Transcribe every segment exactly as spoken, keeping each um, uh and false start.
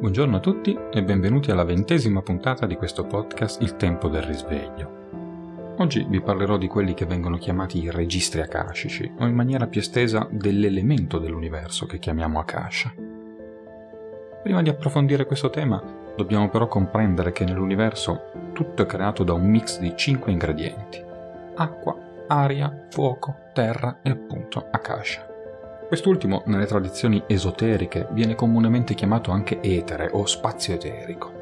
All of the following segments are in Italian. Buongiorno a tutti e benvenuti alla ventesima puntata di questo podcast Il Tempo del Risveglio. Oggi vi parlerò di quelli che vengono chiamati i registri akashici, o in maniera più estesa dell'elemento dell'universo che chiamiamo Akasha. Prima di approfondire questo tema, dobbiamo però comprendere che nell'universo tutto è creato da un mix di cinque ingredienti: acqua, aria, fuoco, terra e appunto Akasha. Quest'ultimo, nelle tradizioni esoteriche, viene comunemente chiamato anche etere o spazio eterico.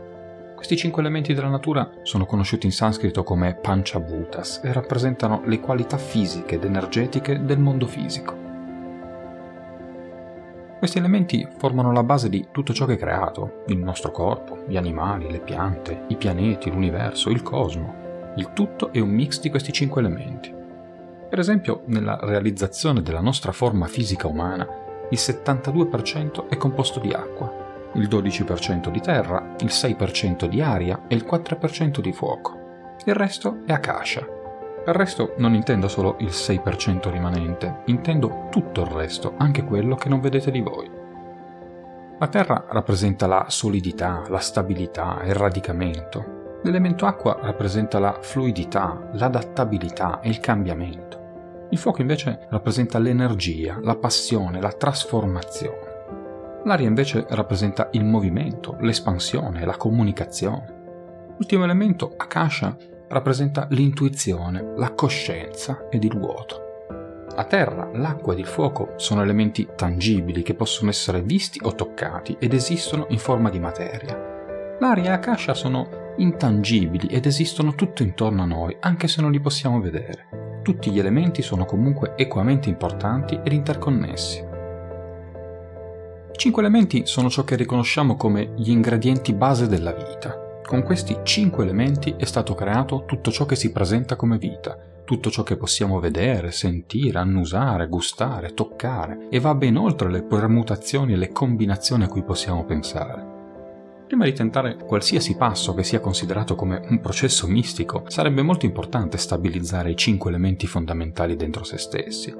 Questi cinque elementi della natura sono conosciuti in sanscrito come panchabhutas e rappresentano le qualità fisiche ed energetiche del mondo fisico. Questi elementi formano la base di tutto ciò che è creato: il nostro corpo, gli animali, le piante, i pianeti, l'universo, il cosmo. Il tutto è un mix di questi cinque elementi. Per esempio, nella realizzazione della nostra forma fisica umana, il settantadue per cento è composto di acqua, il dodici per cento di terra, il sei per cento di aria e il quattro per cento di fuoco. Il resto è Akasha. Per resto non intendo solo il sei per cento rimanente, intendo tutto il resto, anche quello che non vedete di voi. La terra rappresenta la solidità, la stabilità e il radicamento. L'elemento acqua rappresenta la fluidità, l'adattabilità e il cambiamento. Il fuoco invece rappresenta l'energia, la passione, la trasformazione. L'aria invece rappresenta il movimento, l'espansione, la comunicazione. L'ultimo elemento, Akasha, rappresenta l'intuizione, la coscienza ed il vuoto. La terra, l'acqua ed il fuoco sono elementi tangibili che possono essere visti o toccati ed esistono in forma di materia. L'aria e Akasha sono intangibili ed esistono tutto intorno a noi, anche se non li possiamo vedere. Tutti gli elementi sono comunque equamente importanti ed interconnessi. I cinque elementi sono ciò che riconosciamo come gli ingredienti base della vita. Con questi cinque elementi è stato creato tutto ciò che si presenta come vita, tutto ciò che possiamo vedere, sentire, annusare, gustare, toccare, e va ben oltre le permutazioni e le combinazioni a cui possiamo pensare. Prima di tentare qualsiasi passo che sia considerato come un processo mistico, sarebbe molto importante stabilizzare i cinque elementi fondamentali dentro se stessi.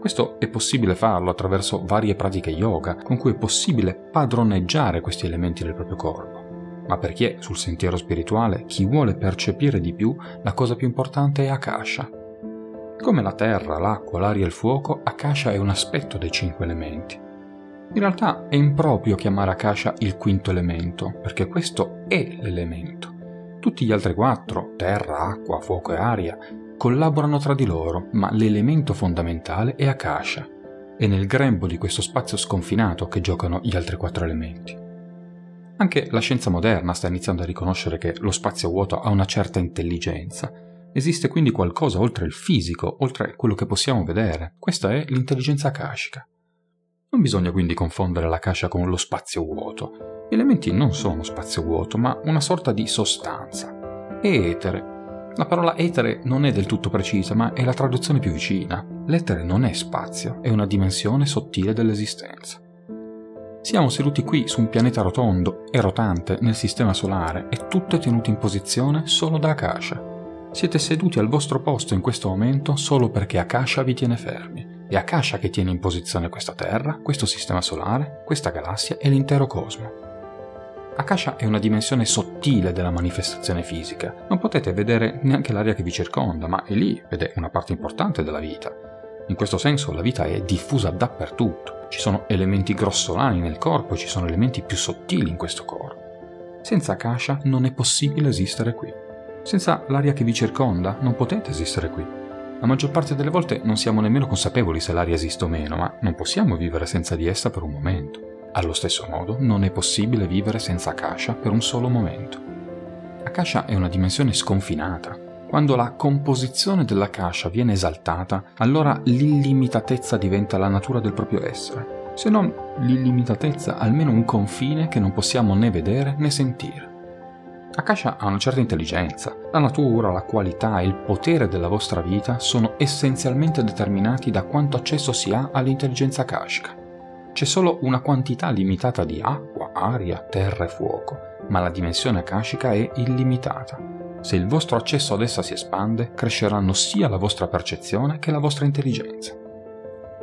Questo è possibile farlo attraverso varie pratiche yoga, con cui è possibile padroneggiare questi elementi del proprio corpo. Ma per chi è sul sentiero spirituale, chi vuole percepire di più, la cosa più importante è Akasha. Come la terra, l'acqua, l'aria e il fuoco, Akasha è un aspetto dei cinque elementi. In realtà è improprio chiamare Akasha il quinto elemento, perché questo è l'elemento. Tutti gli altri quattro, terra, acqua, fuoco e aria, collaborano tra di loro, ma l'elemento fondamentale è Akasha. È nel grembo di questo spazio sconfinato che giocano gli altri quattro elementi. Anche la scienza moderna sta iniziando a riconoscere che lo spazio vuoto ha una certa intelligenza. Esiste quindi qualcosa oltre il fisico, oltre quello che possiamo vedere. Questa è l'intelligenza akashica. Non bisogna quindi confondere l'Akasha con lo spazio vuoto. Gli elementi non sono spazio vuoto, ma una sorta di sostanza. È etere. La parola etere non è del tutto precisa, ma è la traduzione più vicina. L'etere non è spazio, è una dimensione sottile dell'esistenza. Siamo seduti qui su un pianeta rotondo e rotante nel sistema solare e tutto è tenuto in posizione solo da Akasha. Siete seduti al vostro posto in questo momento solo perché Akasha vi tiene fermi. È Akasha che tiene in posizione questa Terra, questo sistema solare, questa galassia e l'intero cosmo. Akasha è una dimensione sottile della manifestazione fisica. Non potete vedere neanche l'aria che vi circonda, ma è lì ed è una parte importante della vita. In questo senso la vita è diffusa dappertutto. Ci sono elementi grossolani nel corpo e ci sono elementi più sottili in questo corpo. Senza Akasha non è possibile esistere qui. Senza l'aria che vi circonda non potete esistere qui. La maggior parte delle volte non siamo nemmeno consapevoli se l'aria esiste o meno, ma non possiamo vivere senza di essa per un momento. Allo stesso modo, non è possibile vivere senza Akasha per un solo momento. Akasha è una dimensione sconfinata. Quando la composizione dell'Akasha viene esaltata, allora l'illimitatezza diventa la natura del proprio essere. Se non l'illimitatezza, almeno un confine che non possiamo né vedere né sentire. Akasha ha una certa intelligenza. La natura, la qualità e il potere della vostra vita sono essenzialmente determinati da quanto accesso si ha all'intelligenza akashica. C'è solo una quantità limitata di acqua, aria, terra e fuoco, ma la dimensione akashica è illimitata. Se il vostro accesso ad essa si espande, cresceranno sia la vostra percezione che la vostra intelligenza.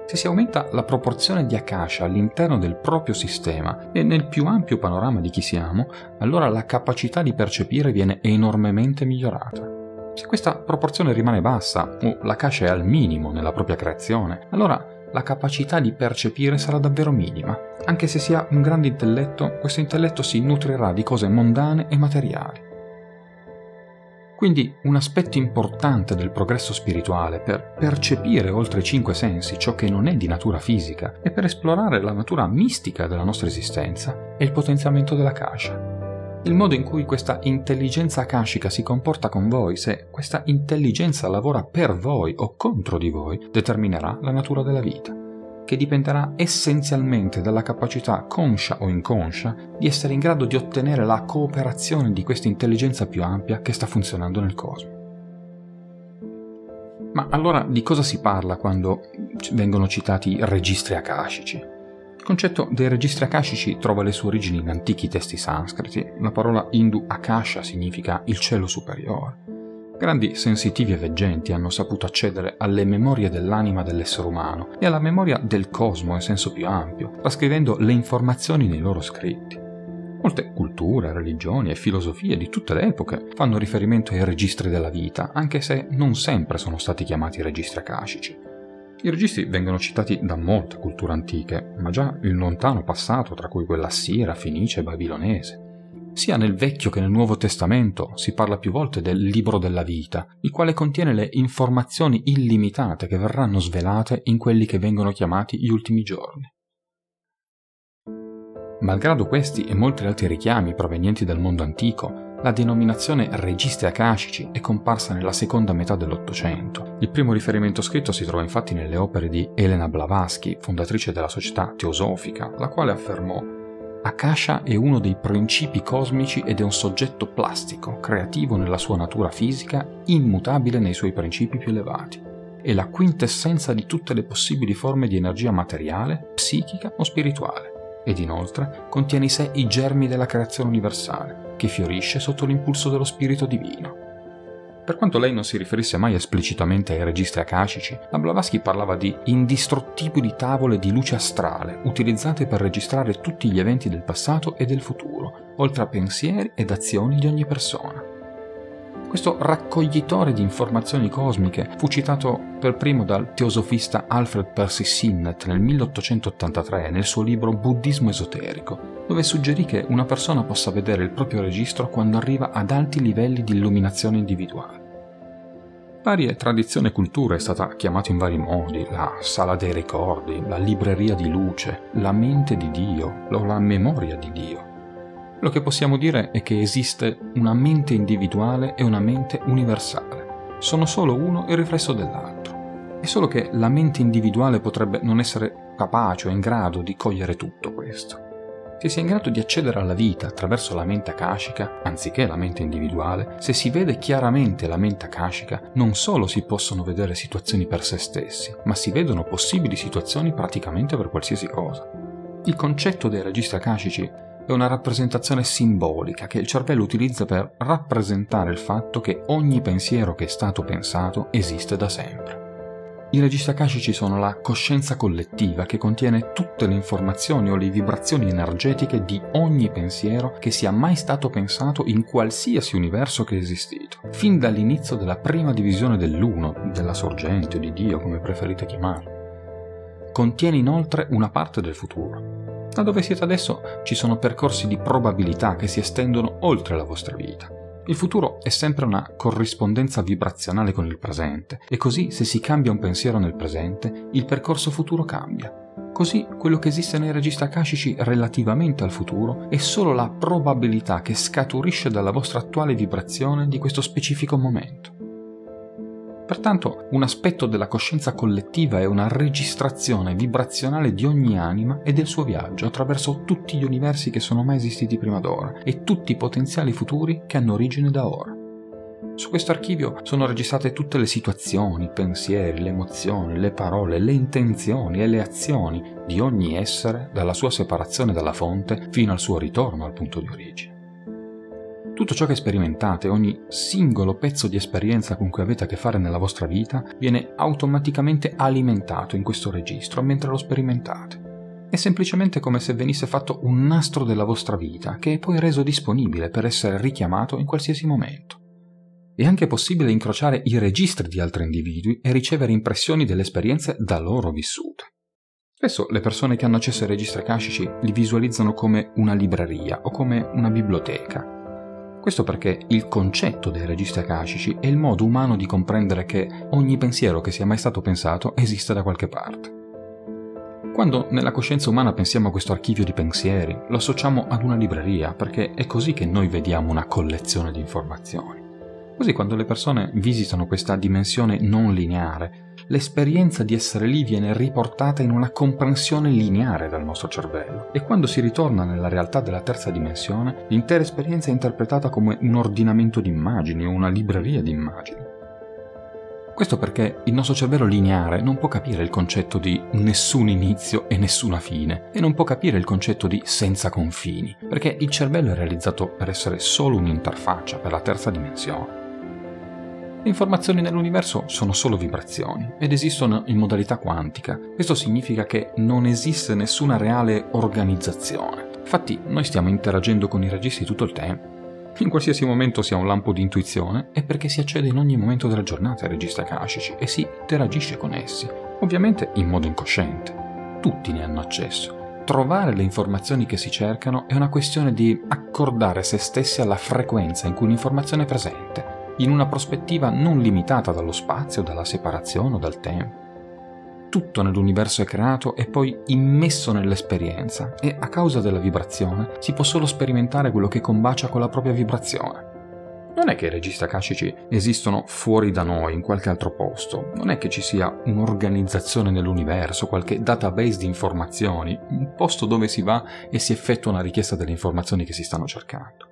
Se si aumenta la proporzione di Akasha all'interno del proprio sistema e nel più ampio panorama di chi siamo, allora la capacità di percepire viene enormemente migliorata. Se questa proporzione rimane bassa, o l'Akasha è al minimo nella propria creazione, allora la capacità di percepire sarà davvero minima. Anche se si ha un grande intelletto, questo intelletto si nutrirà di cose mondane e materiali. Quindi un aspetto importante del progresso spirituale per percepire oltre i cinque sensi ciò che non è di natura fisica e per esplorare la natura mistica della nostra esistenza è il potenziamento dell'Akasha. Il modo in cui questa intelligenza akashica si comporta con voi, se questa intelligenza lavora per voi o contro di voi, determinerà la natura della vita, che dipenderà essenzialmente dalla capacità conscia o inconscia di essere in grado di ottenere la cooperazione di questa intelligenza più ampia che sta funzionando nel cosmo. Ma allora di cosa si parla quando vengono citati i registri akashici? Il concetto dei registri akashici trova le sue origini in antichi testi sanscriti. La parola hindu akasha significa il cielo superiore. Grandi sensitivi e veggenti hanno saputo accedere alle memorie dell'anima dell'essere umano e alla memoria del cosmo in senso più ampio, trascrivendo le informazioni nei loro scritti. Molte culture, religioni e filosofie di tutte le epoche fanno riferimento ai registri della vita, anche se non sempre sono stati chiamati registri akashici. I registri vengono citati da molte culture antiche, ma già il lontano passato, tra cui quella assira, fenicia e babilonese. Sia nel Vecchio che nel Nuovo Testamento si parla più volte del libro della vita, il quale contiene le informazioni illimitate che verranno svelate in quelli che vengono chiamati gli ultimi giorni. Malgrado questi e molti altri richiami provenienti dal mondo antico, la denominazione registri akashici è comparsa nella seconda metà dell'Ottocento. Il primo riferimento scritto si trova infatti nelle opere di Elena Blavatsky, fondatrice della società teosofica, la quale affermò: «Akasha è uno dei principi cosmici ed è un soggetto plastico, creativo nella sua natura fisica, immutabile nei suoi principi più elevati. È la quintessenza di tutte le possibili forme di energia materiale, psichica o spirituale. Ed inoltre contiene in sé i germi della creazione universale, che fiorisce sotto l'impulso dello spirito divino». Per quanto lei non si riferisse mai esplicitamente ai registri akashici, la Blavatsky parlava di indistruttibili tavole di luce astrale, utilizzate per registrare tutti gli eventi del passato e del futuro, oltre a pensieri ed azioni di ogni persona. Questo raccoglitore di informazioni cosmiche fu citato per primo dal teosofista Alfred Percy Sinnett nel milleottocentottantatré nel suo libro Buddismo esoterico, dove suggerì che una persona possa vedere il proprio registro quando arriva ad alti livelli di illuminazione individuale. Varie tradizioni e culture è stata chiamata in vari modi: la sala dei ricordi, la libreria di luce, la mente di Dio o la memoria di Dio. Quello che possiamo dire è che esiste una mente individuale e una mente universale. Sono solo uno il riflesso dell'altro. È solo che la mente individuale potrebbe non essere capace o in grado di cogliere tutto questo. Se si è in grado di accedere alla vita attraverso la mente akashica, anziché la mente individuale, se si vede chiaramente la mente akashica, non solo si possono vedere situazioni per se stessi, ma si vedono possibili situazioni praticamente per qualsiasi cosa. Il concetto dei registri akashici è una rappresentazione simbolica che il cervello utilizza per rappresentare il fatto che ogni pensiero che è stato pensato esiste da sempre. I registri akashici sono la coscienza collettiva che contiene tutte le informazioni o le vibrazioni energetiche di ogni pensiero che sia mai stato pensato in qualsiasi universo che è esistito, fin dall'inizio della prima divisione dell'uno, della sorgente o di Dio, come preferite chiamarlo. Contiene inoltre una parte del futuro. Da dove siete adesso ci sono percorsi di probabilità che si estendono oltre la vostra vita. Il futuro è sempre una corrispondenza vibrazionale con il presente, e così se si cambia un pensiero nel presente, il percorso futuro cambia. Così quello che esiste nei registri akashici relativamente al futuro è solo la probabilità che scaturisce dalla vostra attuale vibrazione di questo specifico momento. Pertanto, un aspetto della coscienza collettiva è una registrazione vibrazionale di ogni anima e del suo viaggio attraverso tutti gli universi che sono mai esistiti prima d'ora e tutti i potenziali futuri che hanno origine da ora. Su questo archivio sono registrate tutte le situazioni, i pensieri, le emozioni, le parole, le intenzioni e le azioni di ogni essere, dalla sua separazione dalla fonte fino al suo ritorno al punto di origine. Tutto ciò che sperimentate, ogni singolo pezzo di esperienza con cui avete a che fare nella vostra vita, viene automaticamente alimentato in questo registro mentre lo sperimentate. È semplicemente come se venisse fatto un nastro della vostra vita, che è poi reso disponibile per essere richiamato in qualsiasi momento. È anche possibile incrociare i registri di altri individui e ricevere impressioni delle esperienze da loro vissute. Spesso le persone che hanno accesso ai registri akashici li visualizzano come una libreria o come una biblioteca. Questo perché il concetto dei registri akashici è il modo umano di comprendere che ogni pensiero che sia mai stato pensato esiste da qualche parte. Quando nella coscienza umana pensiamo a questo archivio di pensieri, lo associamo ad una libreria, perché è così che noi vediamo una collezione di informazioni. Così quando le persone visitano questa dimensione non lineare, l'esperienza di essere lì viene riportata in una comprensione lineare dal nostro cervello, e quando si ritorna nella realtà della terza dimensione, l'intera esperienza è interpretata come un ordinamento di immagini o una libreria di immagini. Questo perché il nostro cervello lineare non può capire il concetto di nessun inizio e nessuna fine, e non può capire il concetto di senza confini, perché il cervello è realizzato per essere solo un'interfaccia per la terza dimensione. Le informazioni nell'universo sono solo vibrazioni ed esistono in modalità quantica. Questo significa che non esiste nessuna reale organizzazione. Infatti, noi stiamo interagendo con i registri tutto il tempo. In qualsiasi momento si ha un lampo di intuizione è perché si accede in ogni momento della giornata ai registri akashici e si interagisce con essi, ovviamente in modo incosciente. Tutti ne hanno accesso. Trovare le informazioni che si cercano è una questione di accordare se stessi alla frequenza in cui l'informazione è presente, in una prospettiva non limitata dallo spazio, dalla separazione o dal tempo. Tutto nell'universo è creato e poi immesso nell'esperienza, e a causa della vibrazione si può solo sperimentare quello che combacia con la propria vibrazione. Non è che i registri akashici esistono fuori da noi, in qualche altro posto, non è che ci sia un'organizzazione nell'universo, qualche database di informazioni, un posto dove si va e si effettua una richiesta delle informazioni che si stanno cercando.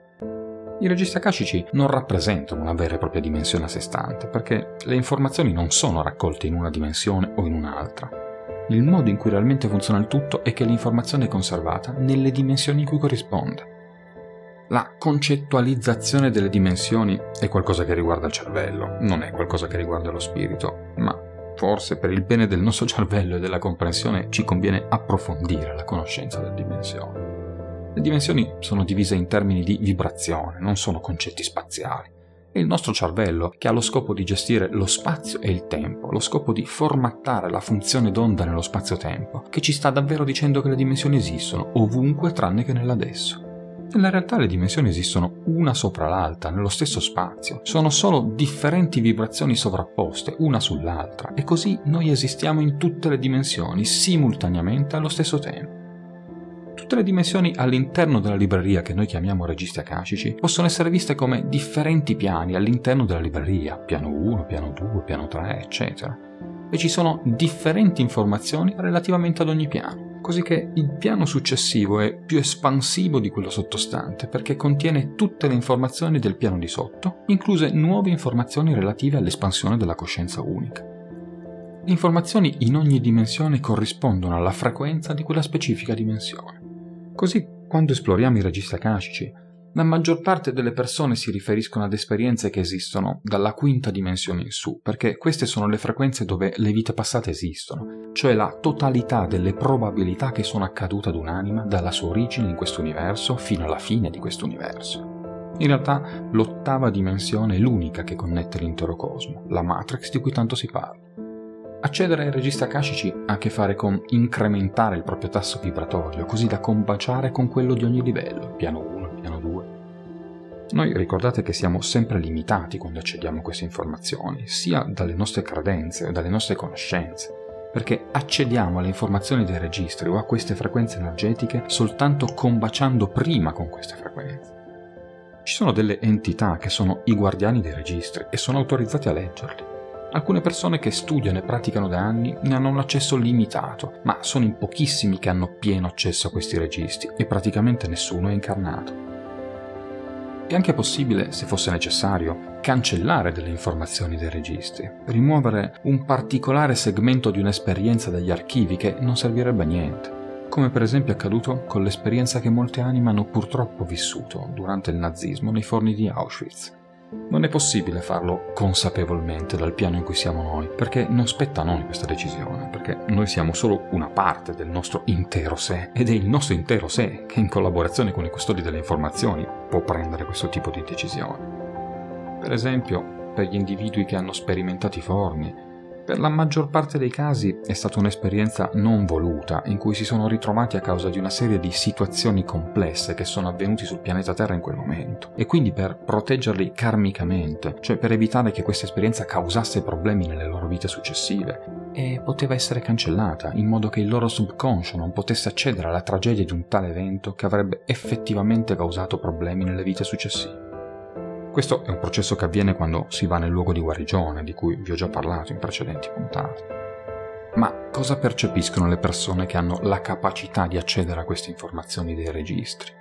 I registri akashici non rappresentano una vera e propria dimensione a sé stante, perché le informazioni non sono raccolte in una dimensione o in un'altra. Il modo in cui realmente funziona il tutto è che l'informazione è conservata nelle dimensioni in cui corrisponde. La concettualizzazione delle dimensioni è qualcosa che riguarda il cervello, non è qualcosa che riguarda lo spirito, ma forse per il bene del nostro cervello e della comprensione ci conviene approfondire la conoscenza delle dimensioni. Le dimensioni sono divise in termini di vibrazione, non sono concetti spaziali. È il nostro cervello che ha lo scopo di gestire lo spazio e il tempo, lo scopo di formattare la funzione d'onda nello spazio-tempo, che ci sta davvero dicendo che le dimensioni esistono, ovunque tranne che nell'adesso. Nella realtà le dimensioni esistono una sopra l'altra, nello stesso spazio. Sono solo differenti vibrazioni sovrapposte, una sull'altra, e così noi esistiamo in tutte le dimensioni, simultaneamente allo stesso tempo. Tutte le dimensioni all'interno della libreria che noi chiamiamo registri akashici possono essere viste come differenti piani all'interno della libreria, piano uno, piano due, piano tre, eccetera. E ci sono differenti informazioni relativamente ad ogni piano, così che il piano successivo è più espansivo di quello sottostante perché contiene tutte le informazioni del piano di sotto, incluse nuove informazioni relative all'espansione della coscienza unica. Le informazioni in ogni dimensione corrispondono alla frequenza di quella specifica dimensione. Così, quando esploriamo i registri akashici, la maggior parte delle persone si riferiscono ad esperienze che esistono dalla quinta dimensione in su, perché queste sono le frequenze dove le vite passate esistono, cioè la totalità delle probabilità che sono accadute ad un'anima dalla sua origine in questo universo fino alla fine di questo universo. In realtà, l'ottava dimensione è l'unica che connette l'intero cosmo, la Matrix di cui tanto si parla. Accedere ai registri akashici ha a che fare con incrementare il proprio tasso vibratorio, così da combaciare con quello di ogni livello, piano uno, piano due. Noi ricordate che siamo sempre limitati quando accediamo a queste informazioni, sia dalle nostre credenze o dalle nostre conoscenze, perché accediamo alle informazioni dei registri o a queste frequenze energetiche soltanto combaciando prima con queste frequenze. Ci sono delle entità che sono i guardiani dei registri e sono autorizzati a leggerli. Alcune persone che studiano e praticano da anni ne hanno un accesso limitato, ma sono in pochissimi che hanno pieno accesso a questi registri e praticamente nessuno è incarnato. È anche possibile, se fosse necessario, cancellare delle informazioni dei registri, rimuovere un particolare segmento di un'esperienza dagli archivi che non servirebbe a niente. come per esempio è accaduto con l'esperienza che molte anime hanno purtroppo vissuto durante il nazismo nei forni di Auschwitz. Non è possibile farlo consapevolmente dal piano in cui siamo noi, perché non spetta a noi questa decisione, perché noi siamo solo una parte del nostro intero sé, ed è il nostro intero sé che in collaborazione con i custodi delle informazioni può prendere questo tipo di decisione. Per esempio, per gli individui che hanno sperimentato i forni, per la maggior parte dei casi è stata un'esperienza non voluta, in cui si sono ritrovati a causa di una serie di situazioni complesse che sono avvenute sul pianeta Terra in quel momento, e quindi per proteggerli karmicamente, cioè per evitare che questa esperienza causasse problemi nelle loro vite successive, e poteva essere cancellata, in modo che il loro subconscio non potesse accedere alla tragedia di un tale evento che avrebbe effettivamente causato problemi nelle vite successive. Questo è un processo che avviene quando si va nel luogo di guarigione, di cui vi ho già parlato in precedenti puntate. Ma cosa percepiscono le persone che hanno la capacità di accedere a queste informazioni dei registri?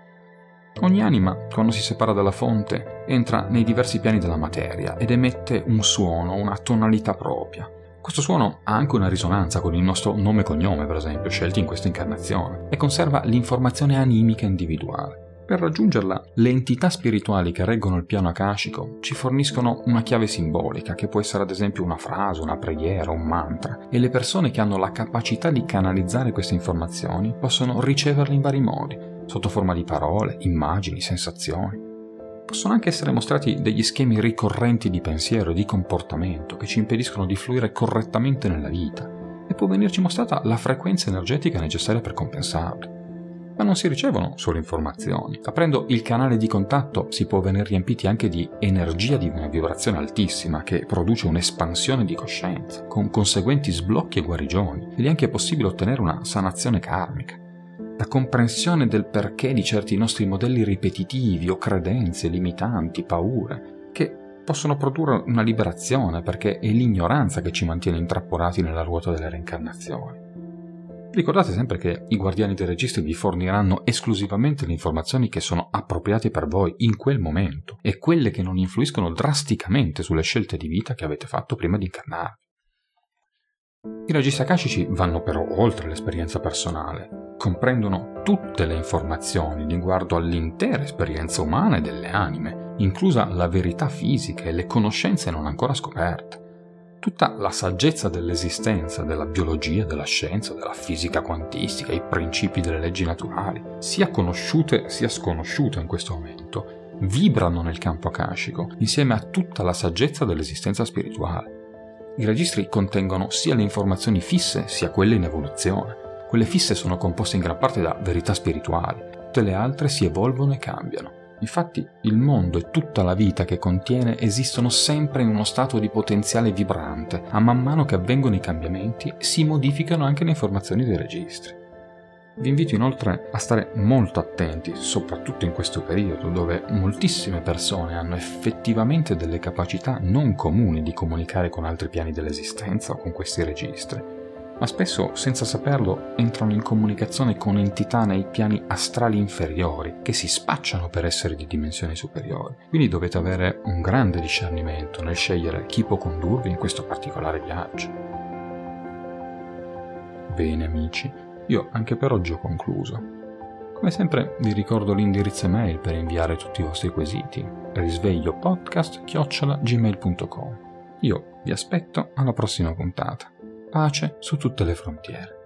Ogni anima, quando si separa dalla fonte, entra nei diversi piani della materia ed emette un suono, una tonalità propria. Questo suono ha anche una risonanza con il nostro nome e cognome, per esempio, scelti in questa incarnazione, e conserva l'informazione animica individuale. Per raggiungerla, le entità spirituali che reggono il piano akashico ci forniscono una chiave simbolica, che può essere ad esempio una frase, una preghiera, un mantra, e le persone che hanno la capacità di canalizzare queste informazioni possono riceverle in vari modi, sotto forma di parole, immagini, sensazioni. Possono anche essere mostrati degli schemi ricorrenti di pensiero e di comportamento che ci impediscono di fluire correttamente nella vita, e può venirci mostrata la frequenza energetica necessaria per compensarli. Ma non si ricevono solo informazioni. Aprendo il canale di contatto si può venire riempiti anche di energia di una vibrazione altissima che produce un'espansione di coscienza, con conseguenti sblocchi e guarigioni, ed è anche possibile ottenere una sanazione karmica. La comprensione del perché di certi nostri modelli ripetitivi o credenze limitanti, paure, che possono produrre una liberazione perché è l'ignoranza che ci mantiene intrappolati nella ruota delle reincarnazioni. Ricordate sempre che i guardiani dei registri vi forniranno esclusivamente le informazioni che sono appropriate per voi in quel momento e quelle che non influiscono drasticamente sulle scelte di vita che avete fatto prima di incarnarvi. I registri akashici vanno però oltre l'esperienza personale, comprendono tutte le informazioni riguardo all'intera esperienza umana e delle anime, inclusa la verità fisica e le conoscenze non ancora scoperte. Tutta la saggezza dell'esistenza, della biologia, della scienza, della fisica quantistica, i principi delle leggi naturali, sia conosciute sia sconosciute in questo momento, vibrano nel campo akashico insieme a tutta la saggezza dell'esistenza spirituale. I registri contengono sia le informazioni fisse sia quelle in evoluzione. Quelle fisse sono composte in gran parte da verità spirituali, tutte le altre si evolvono e cambiano. Infatti, il mondo e tutta la vita che contiene esistono sempre in uno stato di potenziale vibrante, a man mano che avvengono i cambiamenti si modificano anche le informazioni dei registri. Vi invito inoltre a stare molto attenti, soprattutto in questo periodo dove moltissime persone hanno effettivamente delle capacità non comuni di comunicare con altri piani dell'esistenza o con questi registri. Ma spesso, senza saperlo, entrano in comunicazione con entità nei piani astrali inferiori, che si spacciano per esseri di dimensioni superiori. Quindi dovete avere un grande discernimento nel scegliere chi può condurvi in questo particolare viaggio. Bene amici, io anche per oggi ho concluso. Come sempre vi ricordo l'indirizzo email per inviare tutti i vostri quesiti, risveglio podcast chiocciola gmail punto com. Io vi aspetto alla prossima puntata. Pace su tutte le frontiere.